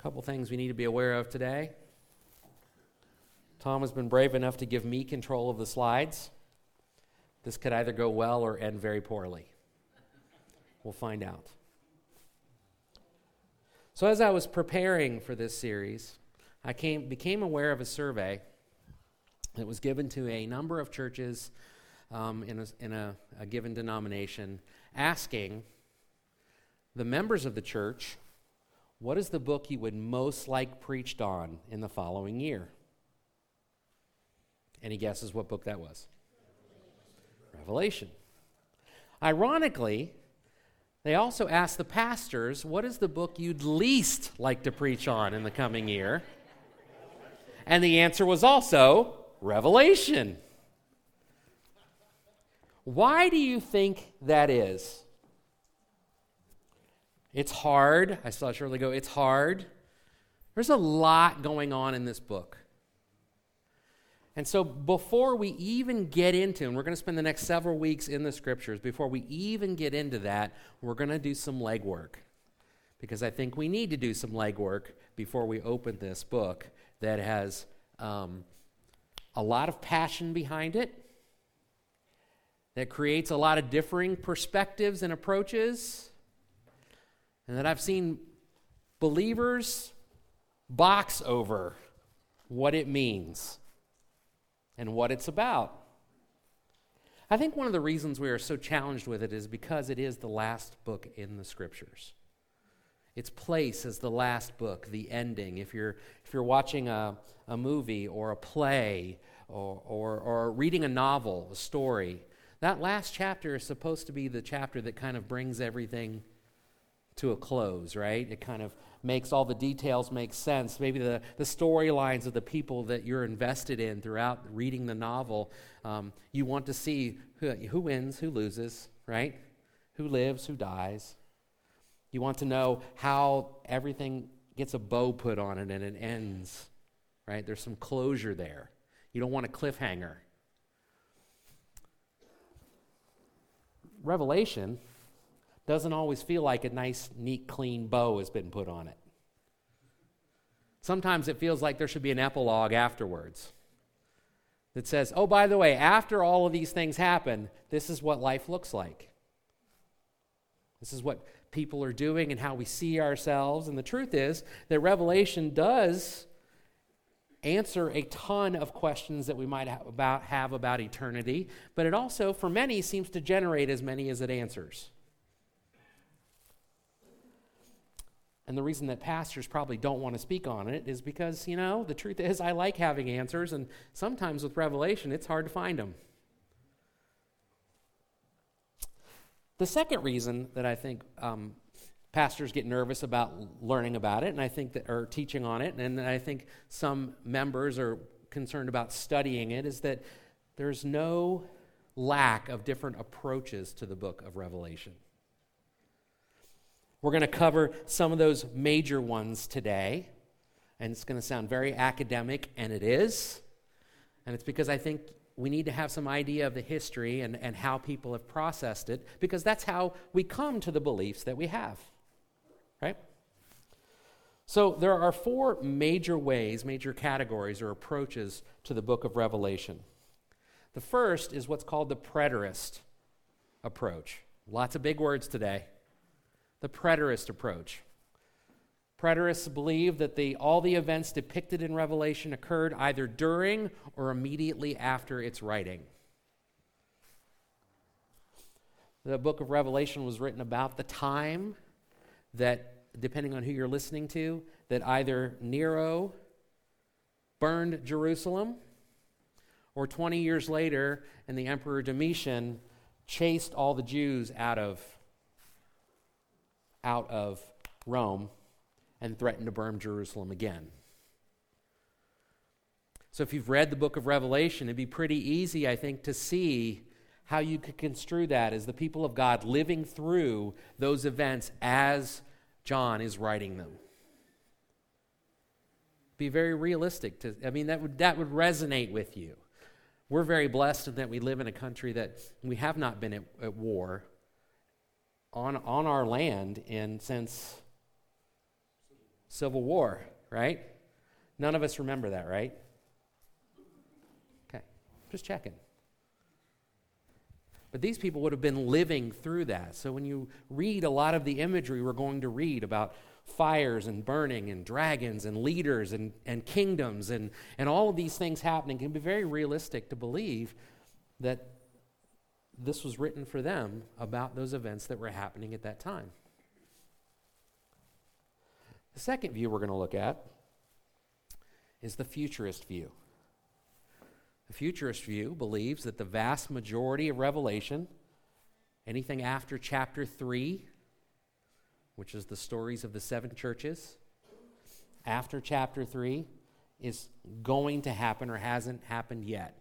A couple things we need to be aware of today. Tom has been brave enough to give me control of the slides. This could either go well or end very poorly. We'll find out. So as I was preparing for this series, I became aware of a survey that was given to a number of churches in a given denomination, asking the members of the church, what is the book you would most like preached on in the following year? Any guesses what book that was? Revelation. Ironically, they also asked the pastors, what is the book you'd least like to preach on in the coming year? And the answer was also Revelation. Why do you think that is? It's hard. I saw Shirley go, it's hard. There's a lot going on in this book. And so before we even get into, and we're going to spend the next several weeks in the scriptures, before we even get into that, we're going to do some legwork. Because I think we need to do some legwork before we open this book that has a lot of passion behind it, that creates a lot of differing perspectives and approaches, and that I've seen believers box over what it means and what it's about. I think one of the reasons we are so challenged with it is because it is the last book in the scriptures. Its place as the last book, the ending. If you're watching a movie or a play or reading a novel, a story, that last chapter is supposed to be the chapter that kind of brings everything to a close, right? It kind of makes all the details make sense. Maybe the storylines of the people that you're invested in throughout reading the novel, you want to see who wins, who loses, right? Who lives, who dies. You want to know how everything gets a bow put on it and it ends, right? There's some closure there. You don't want a cliffhanger. Revelation doesn't always feel like a nice, neat, clean bow has been put on it. Sometimes it feels like there should be an epilogue afterwards that says, oh, by the way, after all of these things happen, this is what life looks like. This is what people are doing and how we see ourselves. And the truth is that Revelation does answer a ton of questions that we might have about eternity, but it also, for many, seems to generate as many as it answers. And the reason that pastors probably don't want to speak on it is because, you know, the truth is I like having answers, and sometimes with Revelation, it's hard to find them. The second reason that I think pastors get nervous about learning about it, and I think that, or teaching on it, and I think some members are concerned about studying it, is that there's no lack of different approaches to the book of Revelation. We're going to cover some of those major ones today, and it's going to sound very academic, and it is, and it's because I think we need to have some idea of the history and how people have processed it, because that's how we come to the beliefs that we have. Right? So there are four major ways, major categories or approaches to the book of Revelation. The first is what's called the preterist approach. Lots of big words today. The preterist approach. Preterists believe that all the events depicted in Revelation occurred either during or immediately after its writing. The book of Revelation was written about the time that, depending on who you're listening to, that either Nero burned Jerusalem or 20 years later and the Emperor Domitian chased all the Jews out of Rome and threatened to burn Jerusalem again. So if you've read the book of Revelation, it'd be pretty easy, I think, to see how you could construe that as the people of God living through those events as John is writing them. Be very realistic. That would resonate with you. We're very blessed in that we live in a country that we have not been at war on our land since Civil War, right? None of us remember that, right? Okay, just checking. But these people would have been living through that. So when you read a lot of the imagery we're going to read about fires and burning and dragons and leaders and kingdoms and all of these things happening, can be very realistic to believe that this was written for them about those events that were happening at that time. The second view we're going to look at is the futurist view. The futurist view believes that the vast majority of Revelation, anything after chapter 3, which is the stories of the seven churches, after chapter 3 is going to happen or hasn't happened yet,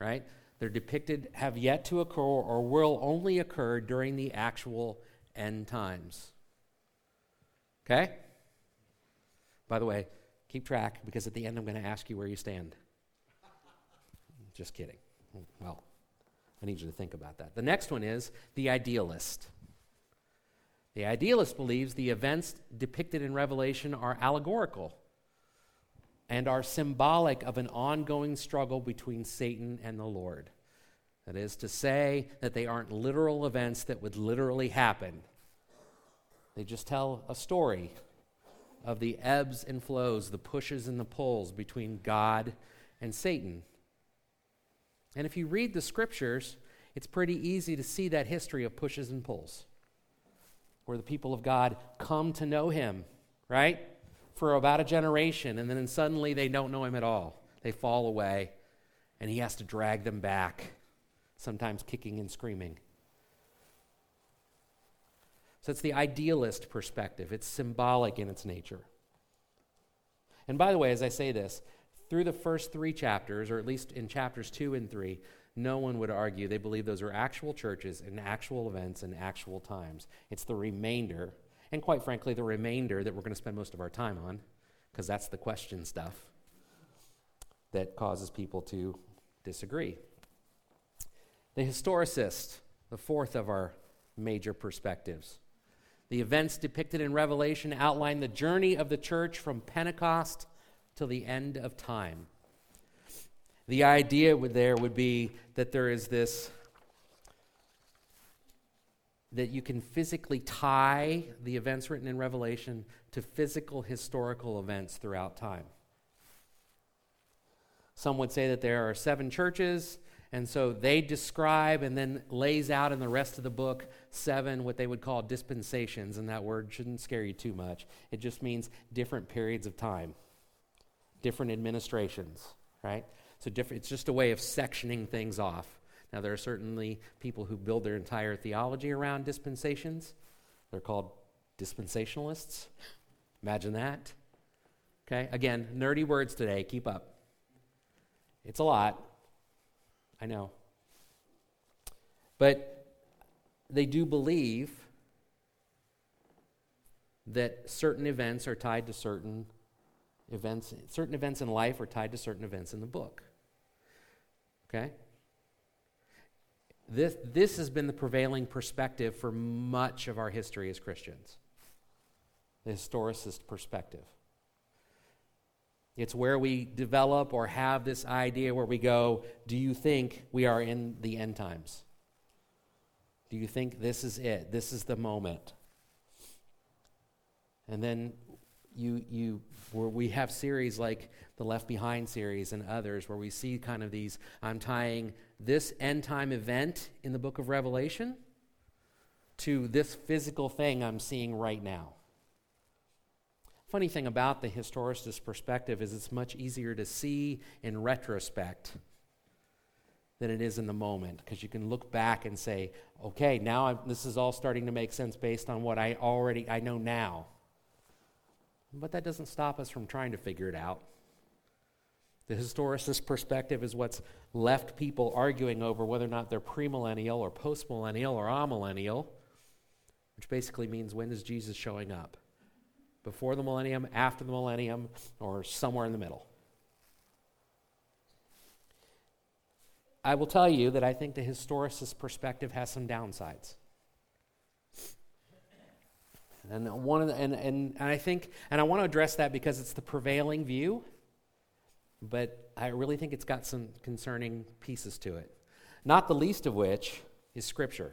right? They're depicted have yet to occur or will only occur during the actual end times. Okay? By the way, keep track, because at the end I'm going to ask you where you stand. Just kidding. Well, I need you to think about that. The next one is the idealist. The idealist believes the events depicted in Revelation are allegorical and are symbolic of an ongoing struggle between Satan and the Lord. That is to say that they aren't literal events that would literally happen. They just tell a story of the ebbs and flows, the pushes and the pulls between God and Satan. And if you read the scriptures, it's pretty easy to see that history of pushes and pulls, where the people of God come to know him, right, for about a generation, and then suddenly they don't know him at all. They fall away, and he has to drag them back, sometimes kicking and screaming. So it's the idealist perspective. It's symbolic in its nature. And by the way, as I say this, through the first three chapters, or at least in chapters 2 and 3, no one would argue they believe those are actual churches and actual events and actual times. It's the remainder, and quite frankly, the remainder that we're going to spend most of our time on, because that's the question stuff that causes people to disagree. The historicist, the fourth of our major perspectives. The events depicted in Revelation outline the journey of the church from Pentecost till the end of time. The idea there would be that there is this, that you can physically tie the events written in Revelation to physical historical events throughout time. Some would say that there are seven churches, and so they describe and then lays out in the rest of the book seven what they would call dispensations, and that word shouldn't scare you too much. It just means different periods of time, different administrations, right? So it's just a way of sectioning things off. Now, there are certainly people who build their entire theology around dispensations. They're called dispensationalists. Imagine that. Okay, again, nerdy words today. Keep up. It's a lot. I know. But they do believe that certain events are tied to certain events. Certain events in life are tied to certain events in the book. Okay? This has been the prevailing perspective for much of our history as Christians, the historicist perspective. It's where we develop or have this idea where we go, do you think we are in the end times? Do you think this is it? This is the moment? And then where we have series like the Left Behind series and others where we see kind of these, I'm tying this end time event in the book of Revelation to this physical thing I'm seeing right now. Funny thing about the historicist perspective is it's much easier to see in retrospect than it is in the moment, because you can look back and say, okay, now this is all starting to make sense based on what I know now. But that doesn't stop us from trying to figure it out. The historicist perspective is what's left people arguing over whether or not they're premillennial or postmillennial or amillennial, which basically means when is Jesus showing up? Before the millennium, after the millennium, or somewhere in the middle. I will tell you that I think the historicist perspective has some downsides. And one of the, and I think, and I want to address that because it's the prevailing view, but I really think it's got some concerning pieces to it. Not the least of which is Scripture.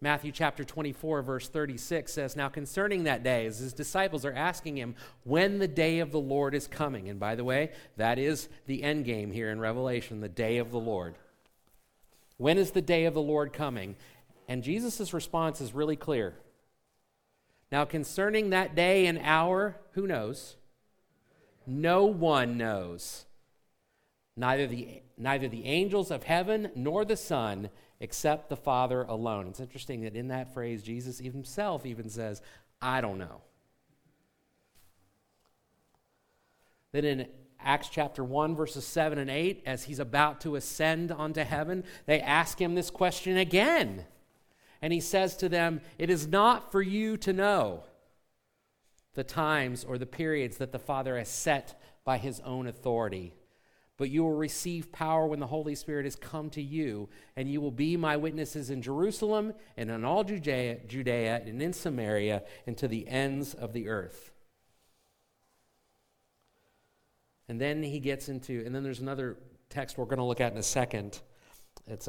Matthew chapter 24, verse 36 says, "Now concerning that day," as his disciples are asking him, "when the day of the Lord is coming." And by the way, that is the end game here in Revelation, the day of the Lord. When is the day of the Lord coming? And Jesus' response is really clear. "Now concerning that day and hour," who knows? "No one knows, neither the angels of heaven nor the Son, except the Father alone." It's interesting that in that phrase, Jesus himself even says, "I don't know." Then in Acts chapter 1, verses 7 and 8, as he's about to ascend onto heaven, they ask him this question again. And he says to them, "It is not for you to know the times or the periods that the Father has set by his own authority. But you will receive power when the Holy Spirit has come to you, and you will be my witnesses in Jerusalem and in all Judea and in Samaria and to the ends of the earth." And then he gets into, and then there's another text we're going to look at in a second. It's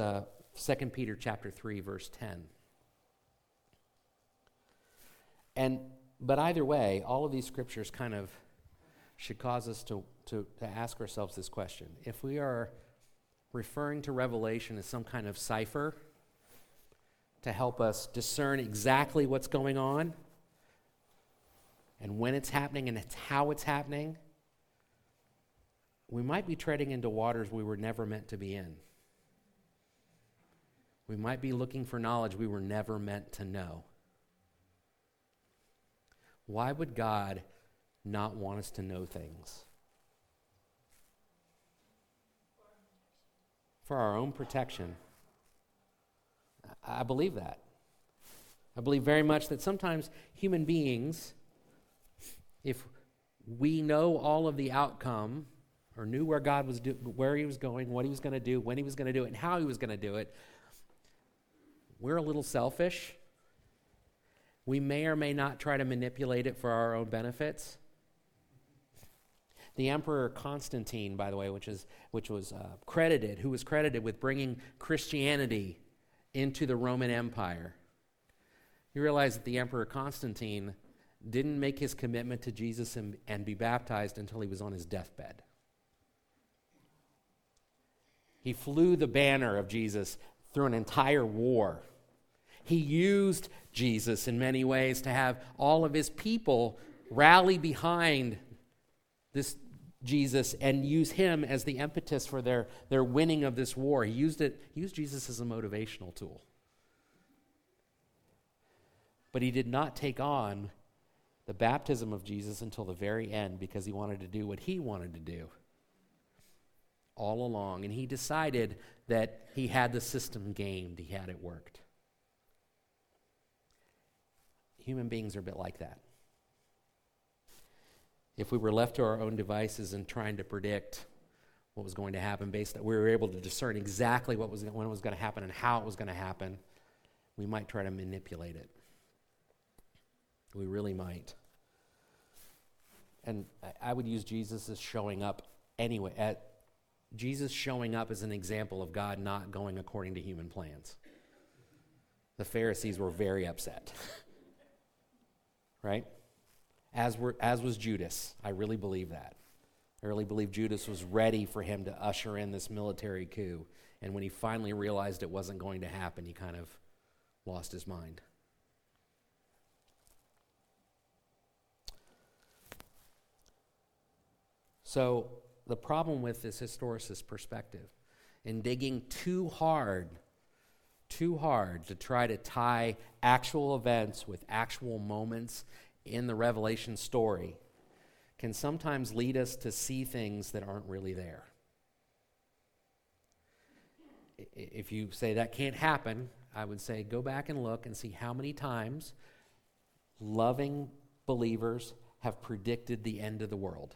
Second Peter chapter 3, verse 10. But either way, all of these scriptures kind of should cause us to ask ourselves this question. If we are referring to Revelation as some kind of cipher to help us discern exactly what's going on and when it's happening and it's how it's happening, we might be treading into waters we were never meant to be in. We might be looking for knowledge we were never meant to know. Why would God not want us to know things? For our own protection. I believe that. I believe very much that sometimes human beings, if we know all of the outcome or knew where God was, where he was going, what he was going to do, when he was going to do it, and how he was going to do it, we're a little selfish. We may or may not try to manipulate it for our own benefits. The Emperor Constantine, by the way, who was credited with bringing Christianity into the Roman Empire. You realize that the Emperor Constantine didn't make his commitment to Jesus and be baptized until he was on his deathbed. He flew the banner of Jesus through an entire war. He used Jesus in many ways to have all of his people rally behind this Jesus and use him as the impetus for their winning of this war. He used Jesus as a motivational tool. But he did not take on the baptism of Jesus until the very end because he wanted to do what he wanted to do all along. And he decided that he had the system gamed, he had it worked. Human beings are a bit like that. If we were left to our own devices and trying to predict what was going to happen based on, we were able to discern exactly when it was going to happen and how it was going to happen, we might try to manipulate it. We really might. And I would use Jesus as showing up anyway. Jesus showing up as an example of God not going according to human plans. The Pharisees were very upset. Right? As was Judas. I really believe that. I really believe Judas was ready for him to usher in this military coup. And when he finally realized it wasn't going to happen, he kind of lost his mind. So the problem with this historicist perspective, in digging too hard to try to tie actual events with actual moments in the Revelation story, can sometimes lead us to see things that aren't really there. If you say that can't happen, I would say go back and look and see how many times loving believers have predicted the end of the world.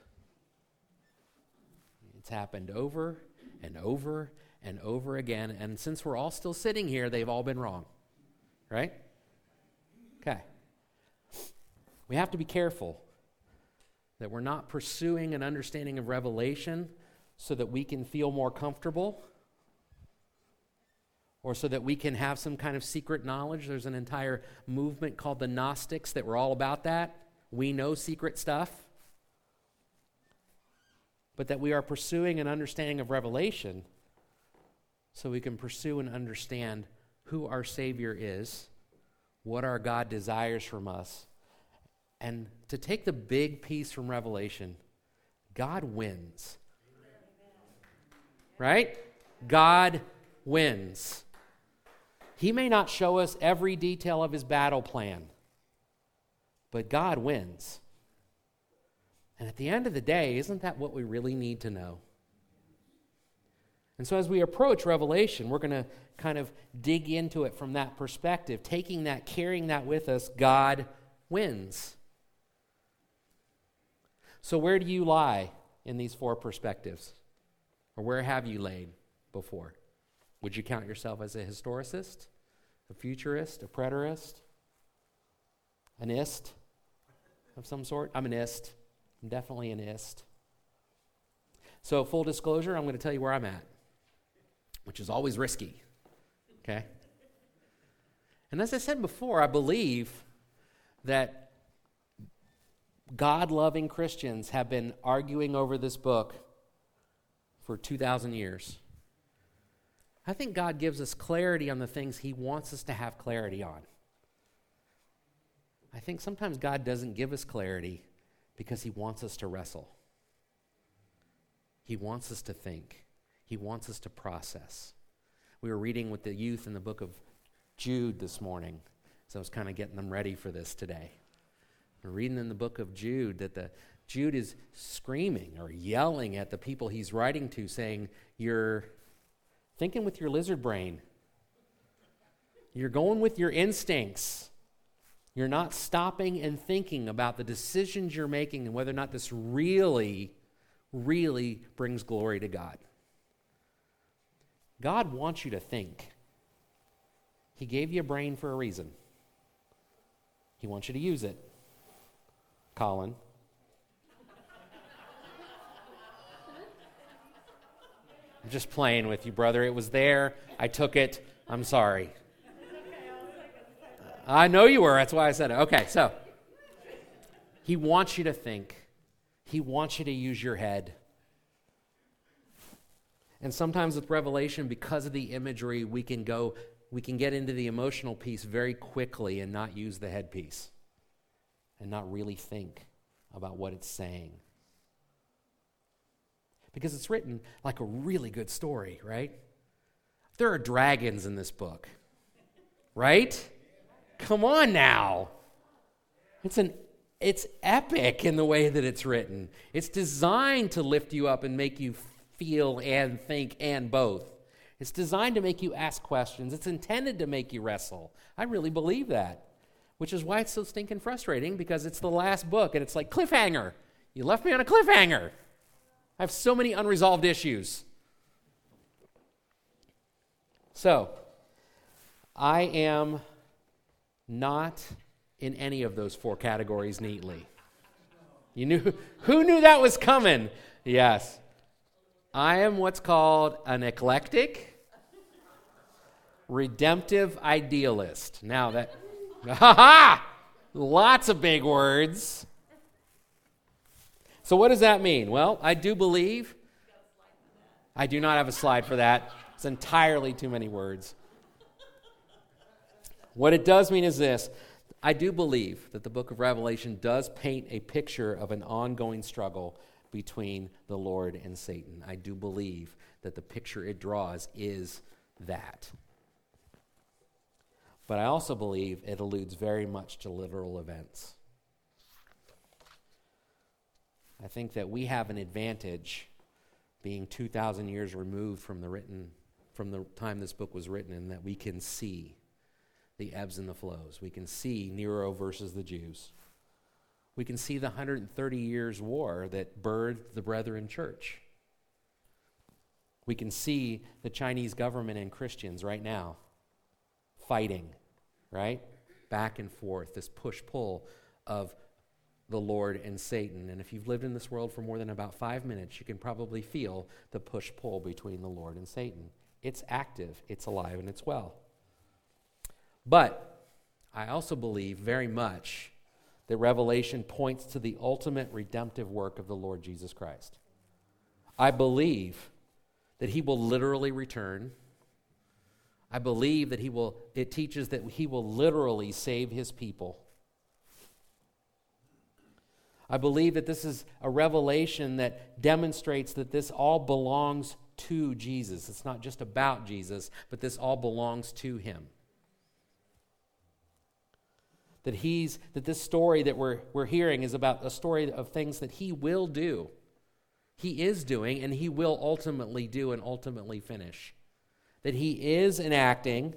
It's happened over and over and over again, and since we're all still sitting here, they've all been wrong. Right? Okay. We have to be careful that we're not pursuing an understanding of Revelation so that we can feel more comfortable or so that we can have some kind of secret knowledge. There's an entire movement called the Gnostics that were all about that. We know secret stuff. But that we are pursuing an understanding of Revelation so we can pursue and understand who our Savior is, what our God desires from us. And to take the big piece from Revelation, God wins. Right? God wins. He may not show us every detail of his battle plan, but God wins. And at the end of the day, isn't that what we really need to know? And so as we approach Revelation, we're going to kind of dig into it from that perspective, taking that, carrying that with us. God wins. So where do you lie in these four perspectives? Or where have you laid before? Would you count yourself as a historicist, a futurist, a preterist, an ist of some sort? I'm an ist. I'm definitely an ist. So full disclosure, I'm going to tell you where I'm at, which is always risky, okay? And as I said before, I believe that God-loving Christians have been arguing over this book for 2,000 years. I think God gives us clarity on the things he wants us to have clarity on. I think sometimes God doesn't give us clarity because he wants us to wrestle. He wants us to think. He wants us to process. We were reading with the youth in the book of Jude this morning, so I was kind of getting them ready for this today. We're reading in the book of Jude that Jude is screaming or yelling at the people he's writing to, saying, you're thinking with your lizard brain. You're going with your instincts. You're not stopping and thinking about the decisions you're making and whether or not this really brings glory to God. God wants you to think. He gave you a brain for a reason. He wants you to use it. Colin. I'm just playing with you, brother. It was there. I took it. I'm sorry. I know you were. That's why I said it. Okay, so he wants you to think. He wants you to use your head. And sometimes with Revelation, because of the imagery, we can get into the emotional piece very quickly and not use the head piece and not really think about what it's saying. Because it's written like a really good story, right? There are dragons in this book, right? Come on now. It's epic in the way that it's written. It's designed to lift you up and make you feel and think and both. It's designed to make you ask questions. It's intended to make you wrestle. I really believe that, which is why it's so stinking frustrating, because it's the last book and it's like cliffhanger. You left me on a cliffhanger. I have so many unresolved issues. So, I am not in any of those four categories neatly. Who knew that was coming? Yes. I am what's called an eclectic, redemptive idealist. Now that, lots of big words. So what does that mean? Well, I do believe, I do not have a slide for that. It's entirely too many words. What it does mean is this. I do believe that the book of Revelation does paint a picture of an ongoing struggle between the Lord and Satan. I do believe that the picture it draws is that. But I also believe it alludes very much to literal events. I think that we have an advantage being 2,000 years removed from the time this book was written, and that we can see the ebbs and the flows. We can see Nero versus the Jews. We can see the 130 years war that birthed the Brethren Church. We can see the Chinese government and Christians right now fighting, right? Back and forth, this push-pull of the Lord and Satan. And if you've lived in this world for more than about 5 minutes, you can probably feel the push-pull between the Lord and Satan. It's active, it's alive, and it's well. But I also believe very much that Revelation points to the ultimate redemptive work of the Lord Jesus Christ. I believe that he will literally return. I believe that it teaches that he will literally save his people. I believe that this is a revelation that demonstrates that this all belongs to Jesus. It's not just about Jesus, but this all belongs to him. That this story that we're hearing is about a story of things that he will do. He is doing, and he will ultimately do and ultimately finish. That he is enacting,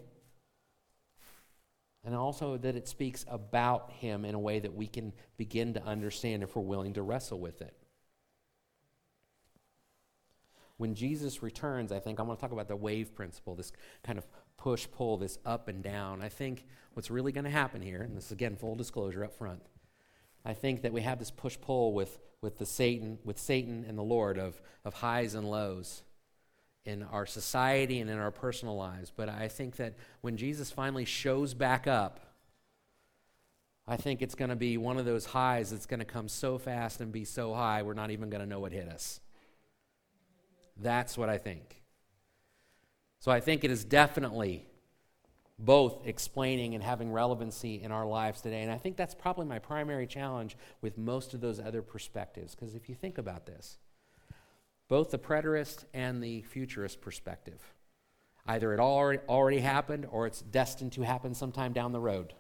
and also that it speaks about him in a way that we can begin to understand if we're willing to wrestle with it. When Jesus returns, I think, I want to talk about the wave principle, this kind of push-pull, this up and down. I think what's really going to happen here, and this is, again, full disclosure up front, I think that we have this push-pull with Satan and the Lord of highs and lows in our society and in our personal lives. But I think that when Jesus finally shows back up, I think it's going to be one of those highs that's going to come so fast and be so high we're not even going to know what hit us. That's what I think. So I think it is definitely both explaining and having relevancy in our lives today. And I think that's probably my primary challenge with most of those other perspectives. Because if you think about this, both the preterist and the futurist perspective, either it already happened or it's destined to happen sometime down the road.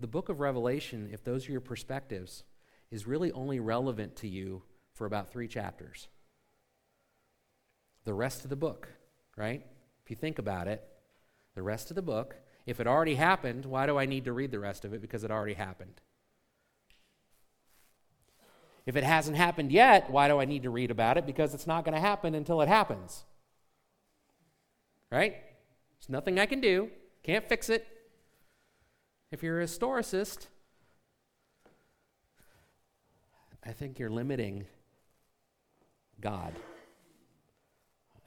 The book of Revelation, if those are your perspectives, is really only relevant to you for about 3 chapters. The rest of the book, right? If you think about it, the rest of the book, if it already happened, why do I need to read the rest of it? Because it already happened. If it hasn't happened yet, why do I need to read about it? Because it's not going to happen until it happens. Right? There's nothing I can do. Can't fix it. If you're a historicist, I think you're limiting God.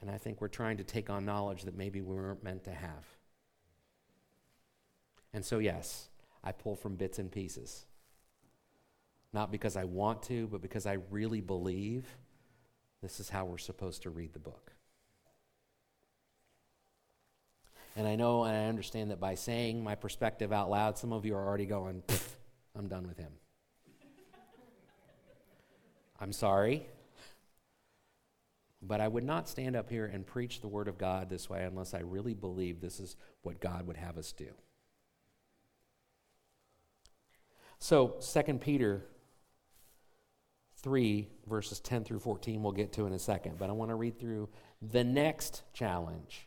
And I think we're trying to take on knowledge that maybe we weren't meant to have. And so, yes, I pull from bits and pieces. Not because I want to, but because I really believe this is how we're supposed to read the book. And I know and I understand that by saying my perspective out loud, some of you are already going, I'm done with him. I'm sorry. But I would not stand up here and preach the Word of God this way unless I really believe this is what God would have us do. So, 2 Peter 3, verses 10 through 14, we'll get to in a second. But I want to read through the next challenge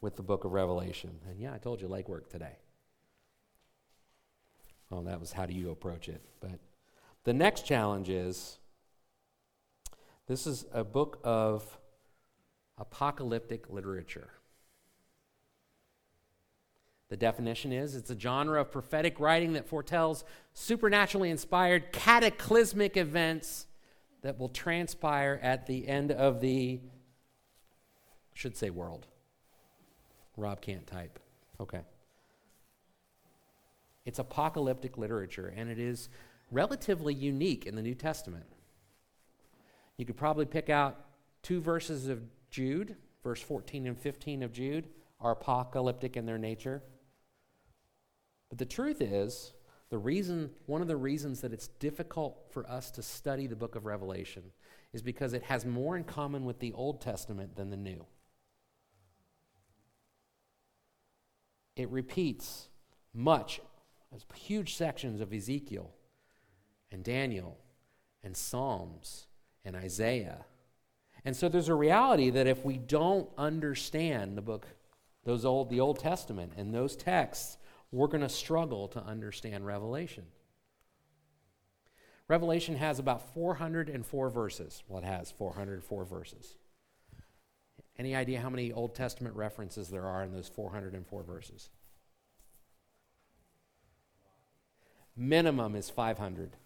with the book of Revelation. And yeah, I told you legwork today. Well, that was how do you approach it. But the next challenge is, this is a book of apocalyptic literature. The definition is, it's a genre of prophetic writing that foretells supernaturally inspired cataclysmic events that will transpire at the end of the, should say world. Rob can't type. Okay. It's apocalyptic literature, and it is relatively unique in the New Testament. You could probably pick out 2 verses of Jude, verse 14 and 15 of Jude, are apocalyptic in their nature. But the truth is, one of the reasons that it's difficult for us to study the book of Revelation is because it has more in common with the Old Testament than the New. It repeats much, as huge sections of Ezekiel and Daniel and Psalms and Isaiah. And so there's a reality that if we don't understand the book, the Old Testament and those texts, we're going to struggle to understand Revelation. Revelation has about 404 verses. Well, it has 404 verses. Any idea how many Old Testament references there are in those 404 verses? minimum is 500.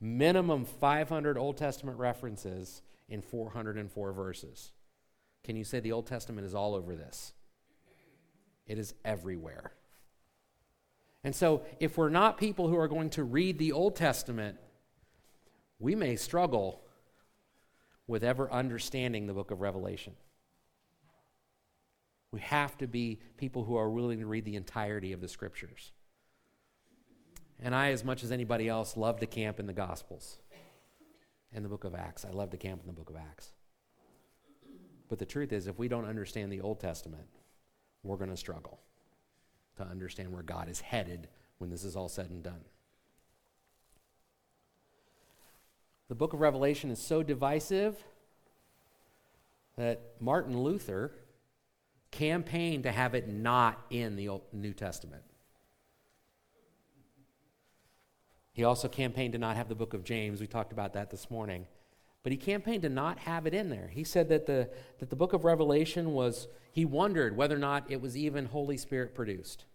Minimum 500 Old Testament references in 404 verses. Can you say the Old Testament is all over this? It is everywhere. And so if we're not people who are going to read the Old Testament, we may struggle with ever understanding the book of Revelation. We have to be people who are willing to read the entirety of the Scriptures. And I, as much as anybody else, love to camp in the Gospels and the book of Acts. I love to camp in the book of Acts. But the truth is, if we don't understand the Old Testament, we're going to struggle to understand where God is headed when this is all said and done. The book of Revelation is so divisive that Martin Luther campaigned to have it not in the New Testament. He also campaigned to not have the book of James. We talked about that this morning. But he campaigned to not have it in there. He said that the book of Revelation was, he wondered whether or not it was even Holy Spirit produced.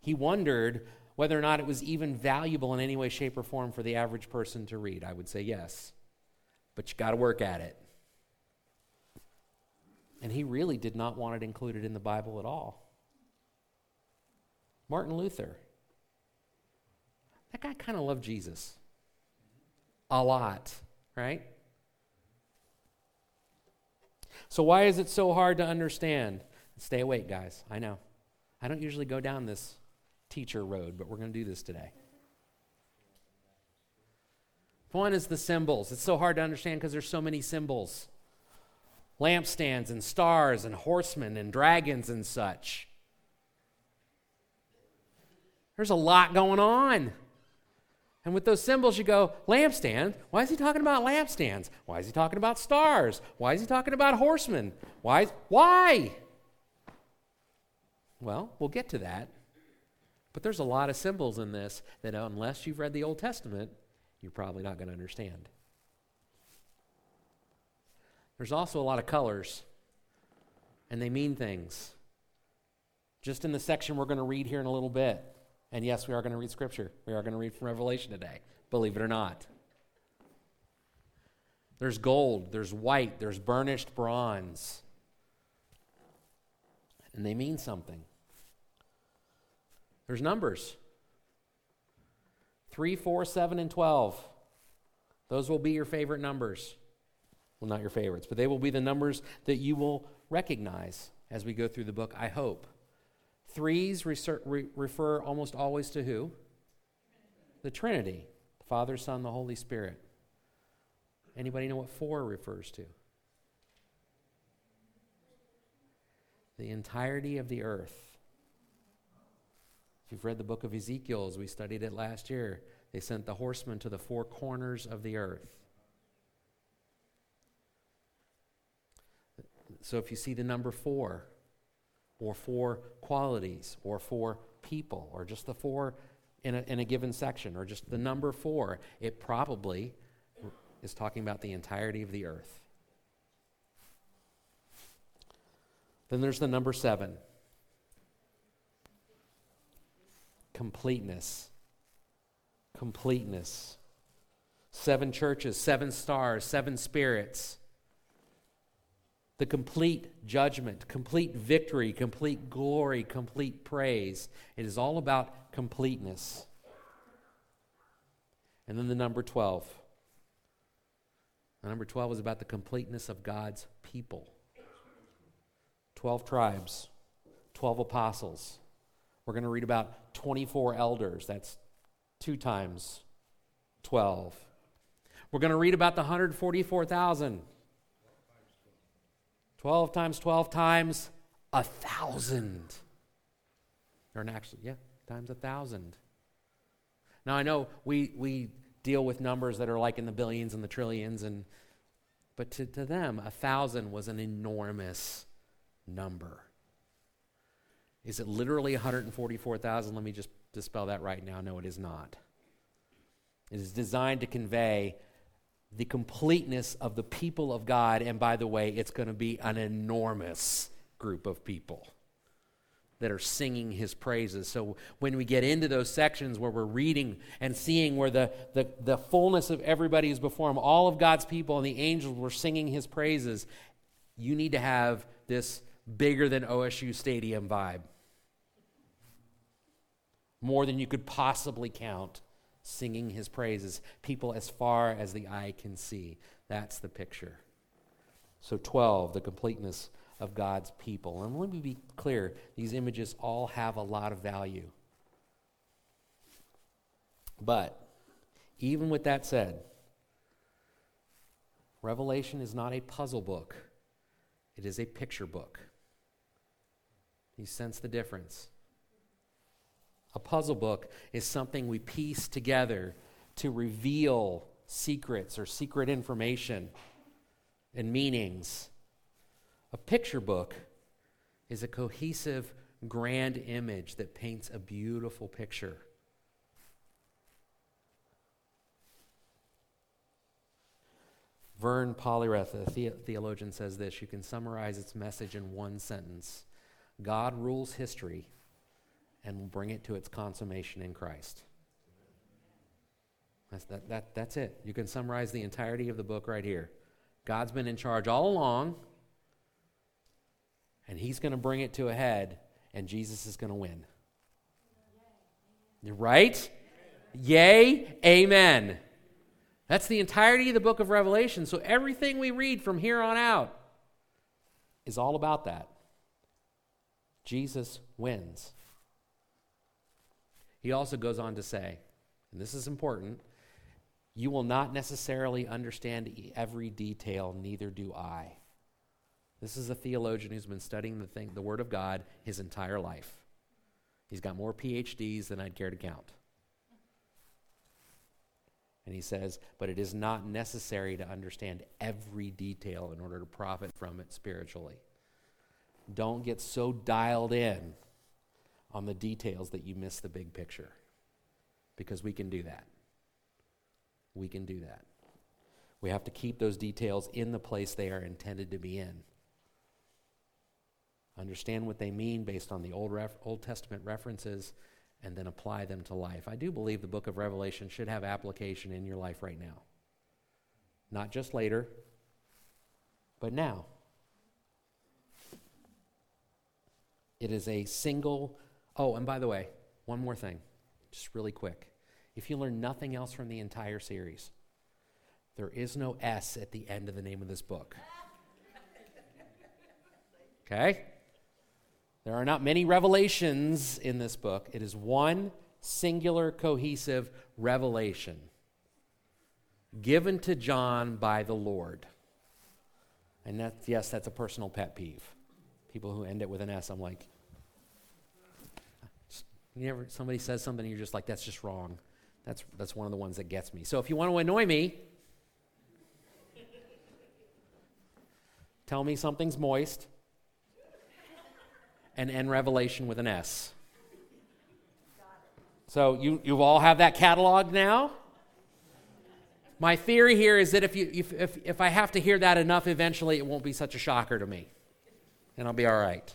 He wondered whether or not it was even valuable in any way, shape, or form for the average person to read. I would say yes. But you got to work at it. And he really did not want it included in the Bible at all. Martin Luther. That guy kind of loved Jesus. A lot, right? So why is it so hard to understand? Stay awake, guys. I know. I don't usually go down this teacher road, but we're going to do this today. One is the symbols. It's so hard to understand because there's so many symbols. Lampstands and stars and horsemen and dragons and such. There's a lot going on. And with those symbols, you go, lampstand? Why is he talking about lampstands? Why is he talking about stars? Why is he talking about horsemen? Why? Well, we'll get to that. But there's a lot of symbols in this that unless you've read the Old Testament, you're probably not going to understand. There's also a lot of colors, and they mean things. Just in the section we're going to read here in a little bit. And yes, we are going to read Scripture. We are going to read from Revelation today, believe it or not. There's gold, there's white, there's burnished bronze. And they mean something. There's numbers. 3, 4, 7, and 12. Those will be your favorite numbers. Well, not your favorites, but they will be the numbers that you will recognize as we go through the book, I hope. Threes refer almost always to who? The Trinity. The Father, Son, the Holy Spirit. Anybody know what 4 refers to? The entirety of the earth. If you've read the book of Ezekiel, as we studied it last year, they sent the horsemen to the 4 corners of the earth. So if you see the number 4, or 4 qualities, or 4 people, or just the 4 in a given section, or just the number 4, it probably is talking about the entirety of the earth. Then there's the number 7. Completeness. Completeness. 7 churches, 7 stars, 7 spirits. The complete judgment, complete victory, complete glory, complete praise. It is all about completeness. And then the number 12. The number 12 is about the completeness of God's people. 12 tribes, 12 apostles. We're going to read about 24 elders. That's 2 times 12. We're going to read about the 144,000. 12 times 12 times 1,000. Or actually, times 1,000. Now I know we deal with numbers that are like in the billions and the trillions, but to them, 1,000 was an enormous number. Is it literally 144,000? Let me just dispel that right now. No, it is not. It is designed to convey the completeness of the people of God, and by the way, it's going to be an enormous group of people. that are singing his praises. So when we get into those sections where we're reading and seeing where the fullness of everybody is before him, all of God's people and the angels were singing his praises, you need to have this bigger than OSU Stadium vibe. More than you could possibly count, singing his praises. People as far as the eye can see. That's the picture. So 12, the completeness of God's people. And let me be clear, these images all have a lot of value. But even with that said, Revelation is not a puzzle book. It is a picture book. You sense the difference. A puzzle book is something we piece together to reveal secrets or secret information and meanings. A picture book is a cohesive, grand image that paints a beautiful picture. Vern Poythress, a theologian, says this: you can summarize its message in one sentence. God rules history and will bring it to its consummation in Christ. That's it. You can summarize the entirety of the book right here. God's been in charge all along, and he's going to bring it to a head, and Jesus is going to win. Right? Yay, amen. That's the entirety of the book of Revelation. So everything we read from here on out is all about that. Jesus wins. He also goes on to say, and this is important, you will not necessarily understand every detail, neither do I. This is a theologian who's been studying the Word of God his entire life. He's got more PhDs than I'd care to count. And he says, but it is not necessary to understand every detail in order to profit from it spiritually. Don't get so dialed in on the details that you miss the big picture, because we can do that. We can do that. We have to keep those details in the place they are intended to be in. Understand what they mean based on the Old Testament references, and then apply them to life. I do believe the book of Revelation should have application in your life right now. Not just later, but now. It is a single... Oh, and by the way, one more thing, just really quick. If you learn nothing else from the entire series, there is no S at the end of the name of this book. Okay? There are not many revelations in this book. It is one singular, cohesive revelation given to John by the Lord. And that's a personal pet peeve. People who end it with an S, I'm like, somebody says something and you're just like, that's just wrong. That's one of the ones that gets me. So if you want to annoy me, tell me something's moist, and end Revelation with an S. So you all have that catalog now? My theory here is that if I have to hear that enough, eventually it won't be such a shocker to me, and I'll be all right.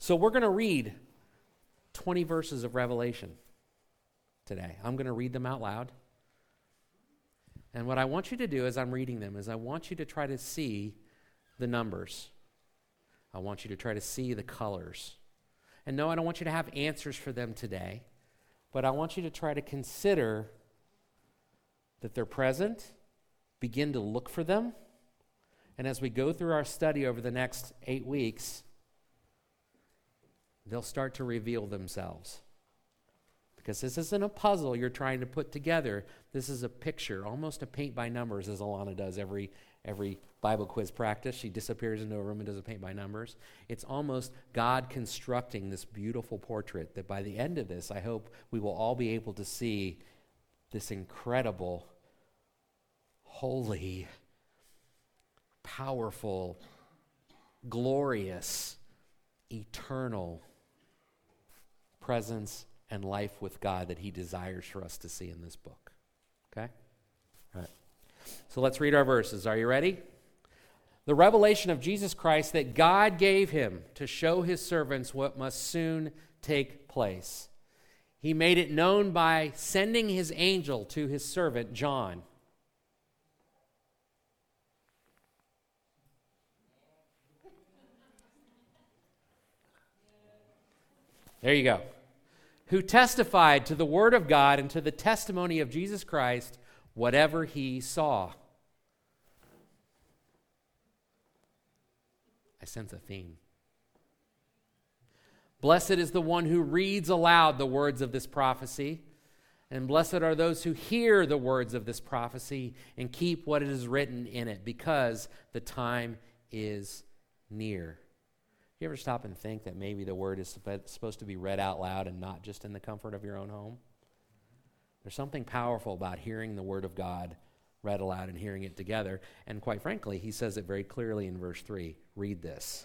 So we're going to read 20 verses of Revelation today. I'm going to read them out loud. And what I want you to do as I'm reading them is I want you to try to see the numbers. I want you to try to see the colors. And no, I don't want you to have answers for them today, but I want you to try to consider that they're present, begin to look for them, and as we go through our study over the next 8 weeks, they'll start to reveal themselves. Because this isn't a puzzle you're trying to put together. This is a picture, almost a paint by numbers, as Alana does every Bible quiz practice. She disappears into a room and does a paint by numbers. It's almost God constructing this beautiful portrait that by the end of this, I hope we will all be able to see this incredible, holy, powerful, glorious, eternal presence and life with God that he desires for us to see in this book. Okay? All right. So let's read our verses. Are you ready? the revelation of Jesus Christ that God gave him to show his servants what must soon take place. He made it known by sending his angel to his servant John. There you go. Who testified to the word of God and to the testimony of Jesus Christ, whatever he saw. I sense a theme. Blessed is the one who reads aloud the words of this prophecy, and blessed are those who hear the words of this prophecy and keep what is written in it, because the time is near. You ever stop and think that maybe the word is supposed to be read out loud and not just in the comfort of your own home? There's something powerful about hearing the word of God read aloud and hearing it together. And quite frankly, he says it very clearly in verse 3. Read this,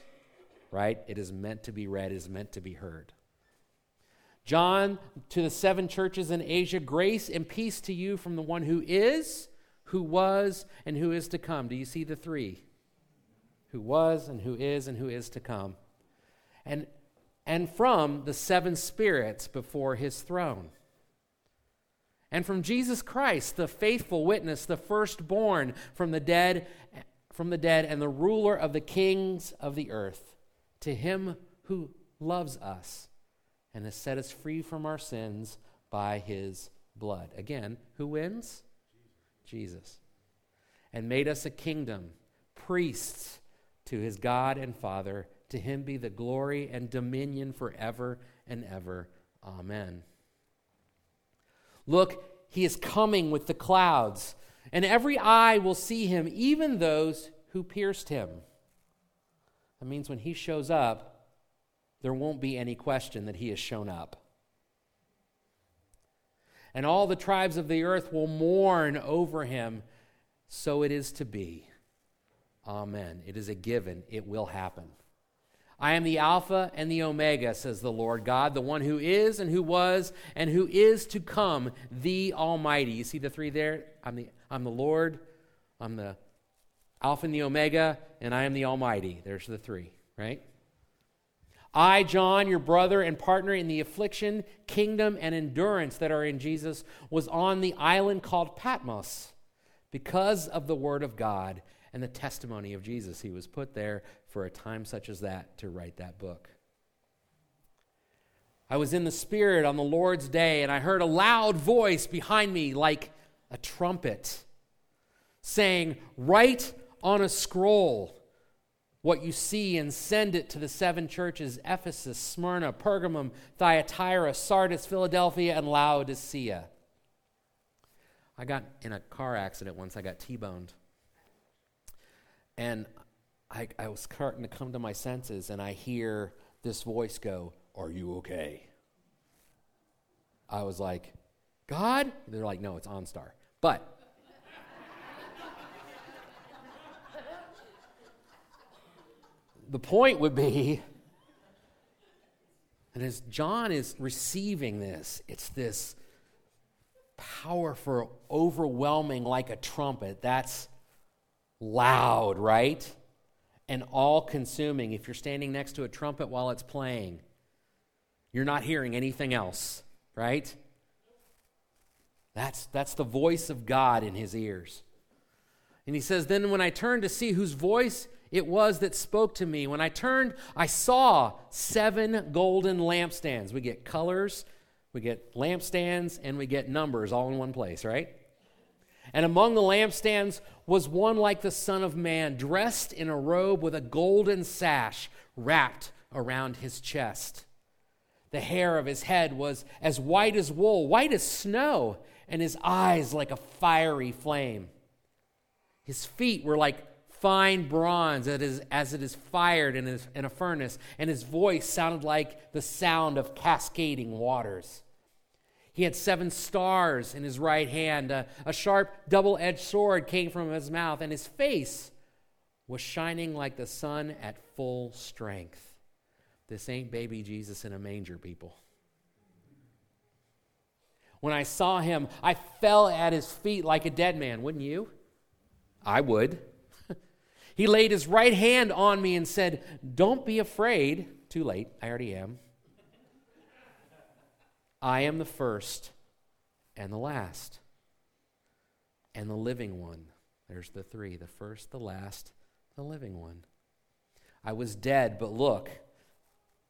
right? It is meant to be read, it is meant to be heard. John, to the seven churches in Asia, grace and peace to you from the one who is, who was, and who is to come. Do you see the three? Who was, and who is to come. And from the seven spirits before his throne. And from Jesus Christ, the faithful witness, the firstborn from the dead, and the ruler of the kings of the earth, to him who loves us and has set us free from our sins by his blood. Again, who wins? Jesus. And made us a kingdom, priests to his God and Father. To him be the glory and dominion forever and ever. Amen. Look, he is coming with the clouds, and every eye will see him, even those who pierced him. That means when he shows up, there won't be any question that he has shown up. And all the tribes of the earth will mourn over him. So it is to be. Amen. It is a given. It will happen. I am the Alpha and the Omega, says the Lord God, the one who is and who was and who is to come, the Almighty. You see the three there? I'm the Lord, I'm the Alpha and the Omega, and I am the Almighty. There's the three, right? I, John, your brother and partner in the affliction, kingdom, and endurance that are in Jesus, was on the island called Patmos because of the word of God and the testimony of Jesus. He was put there for a time such as that to write that book. I was in the Spirit on the Lord's day, and I heard a loud voice behind me like a trumpet saying, "Write on a scroll what you see and send it to the seven churches, Ephesus, Smyrna, Pergamum, Thyatira, Sardis, Philadelphia, and Laodicea." I got in a car accident once. I got T-boned. And I was starting to come to my senses, and I hear this voice go, "Are you okay?" I was like, "God?" They're like, "No, it's OnStar." But the point would be, and as John is receiving this, it's this powerful, overwhelming, like a trumpet. That's loud, right? And all-consuming. If you're standing next to a trumpet while it's playing, you're not hearing anything else, right? That's the voice of God in his ears. And he says, "Then when I turned to see whose voice it was that spoke to me, when I turned, I saw seven golden lampstands." We get colors, we get lampstands, and we get numbers all in one place, right? "And among the lampstands was one like the Son of Man, dressed in a robe with a golden sash wrapped around his chest. The hair of his head was as white as wool, white as snow, and his eyes like a fiery flame. His feet were like fine bronze as it is fired in a furnace, and his voice sounded like the sound of cascading waters. He had seven stars in his right hand. A sharp double-edged sword came from his mouth, and his face was shining like the sun at full strength." This ain't baby Jesus in a manger, people. "When I saw him, I fell at his feet like a dead man." Wouldn't you? I would. He laid his right hand on me and said, "Don't be afraid." Too late, I already am. "I am the first and the last and the living one." There's the three, the first, the last, the living one. "I was dead, but look,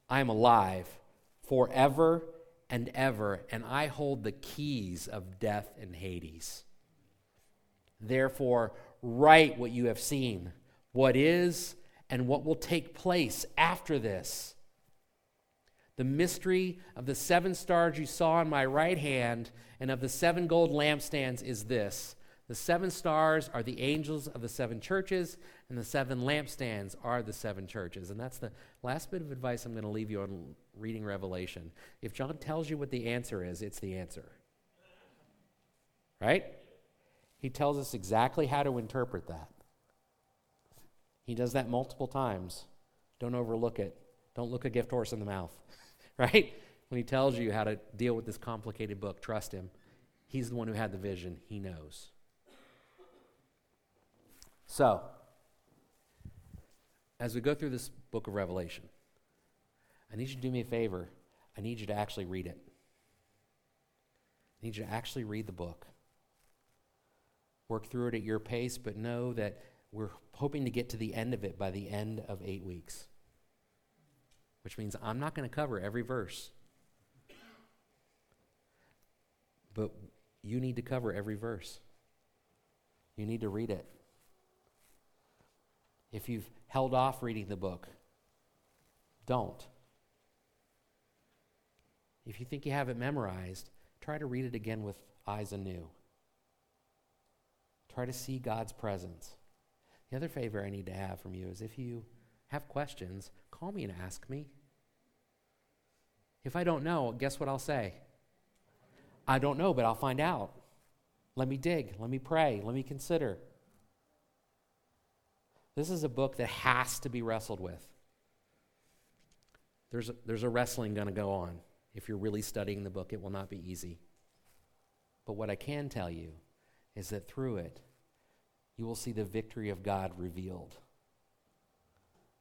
I am alive forever and ever, and I hold the keys of death and Hades. Therefore, write what you have seen, what is and what will take place after this. The mystery of the seven stars you saw in my right hand and of the seven gold lampstands is this. The seven stars are the angels of the seven churches, and the seven lampstands are the seven churches." And that's the last bit of advice I'm going to leave you on reading Revelation. If John tells you what the answer is, it's the answer. Right? He tells us exactly how to interpret that. He does that multiple times. Don't overlook it. Don't look a gift horse in the mouth. Right? When he tells you how to deal with this complicated book, trust him. He's the one who had the vision. He knows. So, as we go through this book of Revelation, I need you to do me a favor. I need you to actually read it. I need you to actually read the book. Work through it at your pace, but know that we're hoping to get to the end of it by the end of 8 weeks, which means I'm not going to cover every verse. But you need to cover every verse. You need to read it. If you've held off reading the book, don't. If you think you have it memorized, try to read it again with eyes anew. Try to see God's presence. The other favor I need to have from you is if you have questions, call me and ask me. If I don't know, guess what I'll say? I don't know, but I'll find out. Let me dig. Let me pray. Let me consider. This is a book that has to be wrestled with. There's a wrestling going to go on. If you're really studying the book, it will not be easy. But what I can tell you is that through it, you will see the victory of God revealed.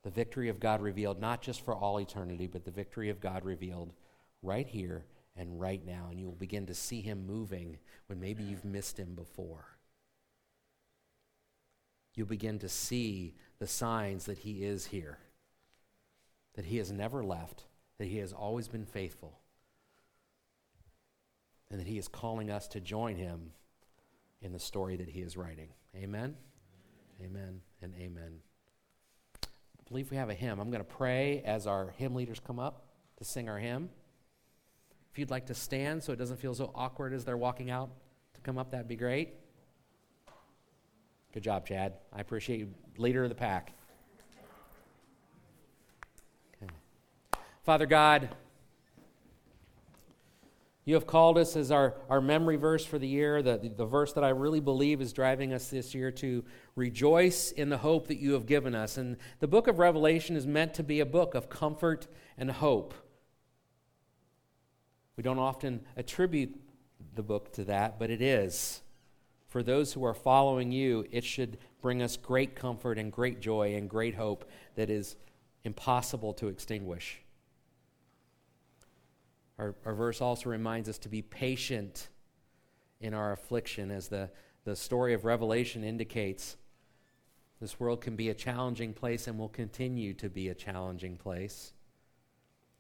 The victory of God revealed, not just for all eternity, but the victory of God revealed right here and right now. And you will begin to see him moving when maybe you've missed him before. You'll begin to see the signs that he is here, that he has never left, that he has always been faithful, and that he is calling us to join him in the story that he is writing. Amen? Amen and amen. I believe we have a hymn. I'm going to pray as our hymn leaders come up to sing our hymn. If you'd like to stand so it doesn't feel so awkward as they're walking out to come up, that'd be great. Good job, Chad. I appreciate you. Leader of the pack. Okay. Father God, you have called us as our memory verse for the year, the verse that I really believe is driving us this year to rejoice in the hope that you have given us. And the book of Revelation is meant to be a book of comfort and hope. We don't often attribute the book to that, but it is. For those who are following you, it should bring us great comfort and great joy and great hope that is impossible to extinguish. Our verse also reminds us to be patient in our affliction. As the story of Revelation indicates, this world can be a challenging place and will continue to be a challenging place.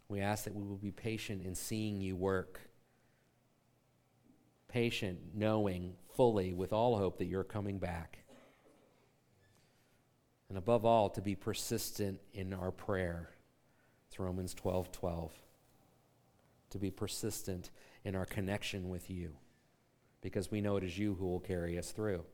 We ask that we will be patient in seeing you work. Patient, knowing fully with all hope that you're coming back. And above all, to be persistent in our prayer. It's Romans 12:12. To be persistent in our connection with you, because we know it is you who will carry us through.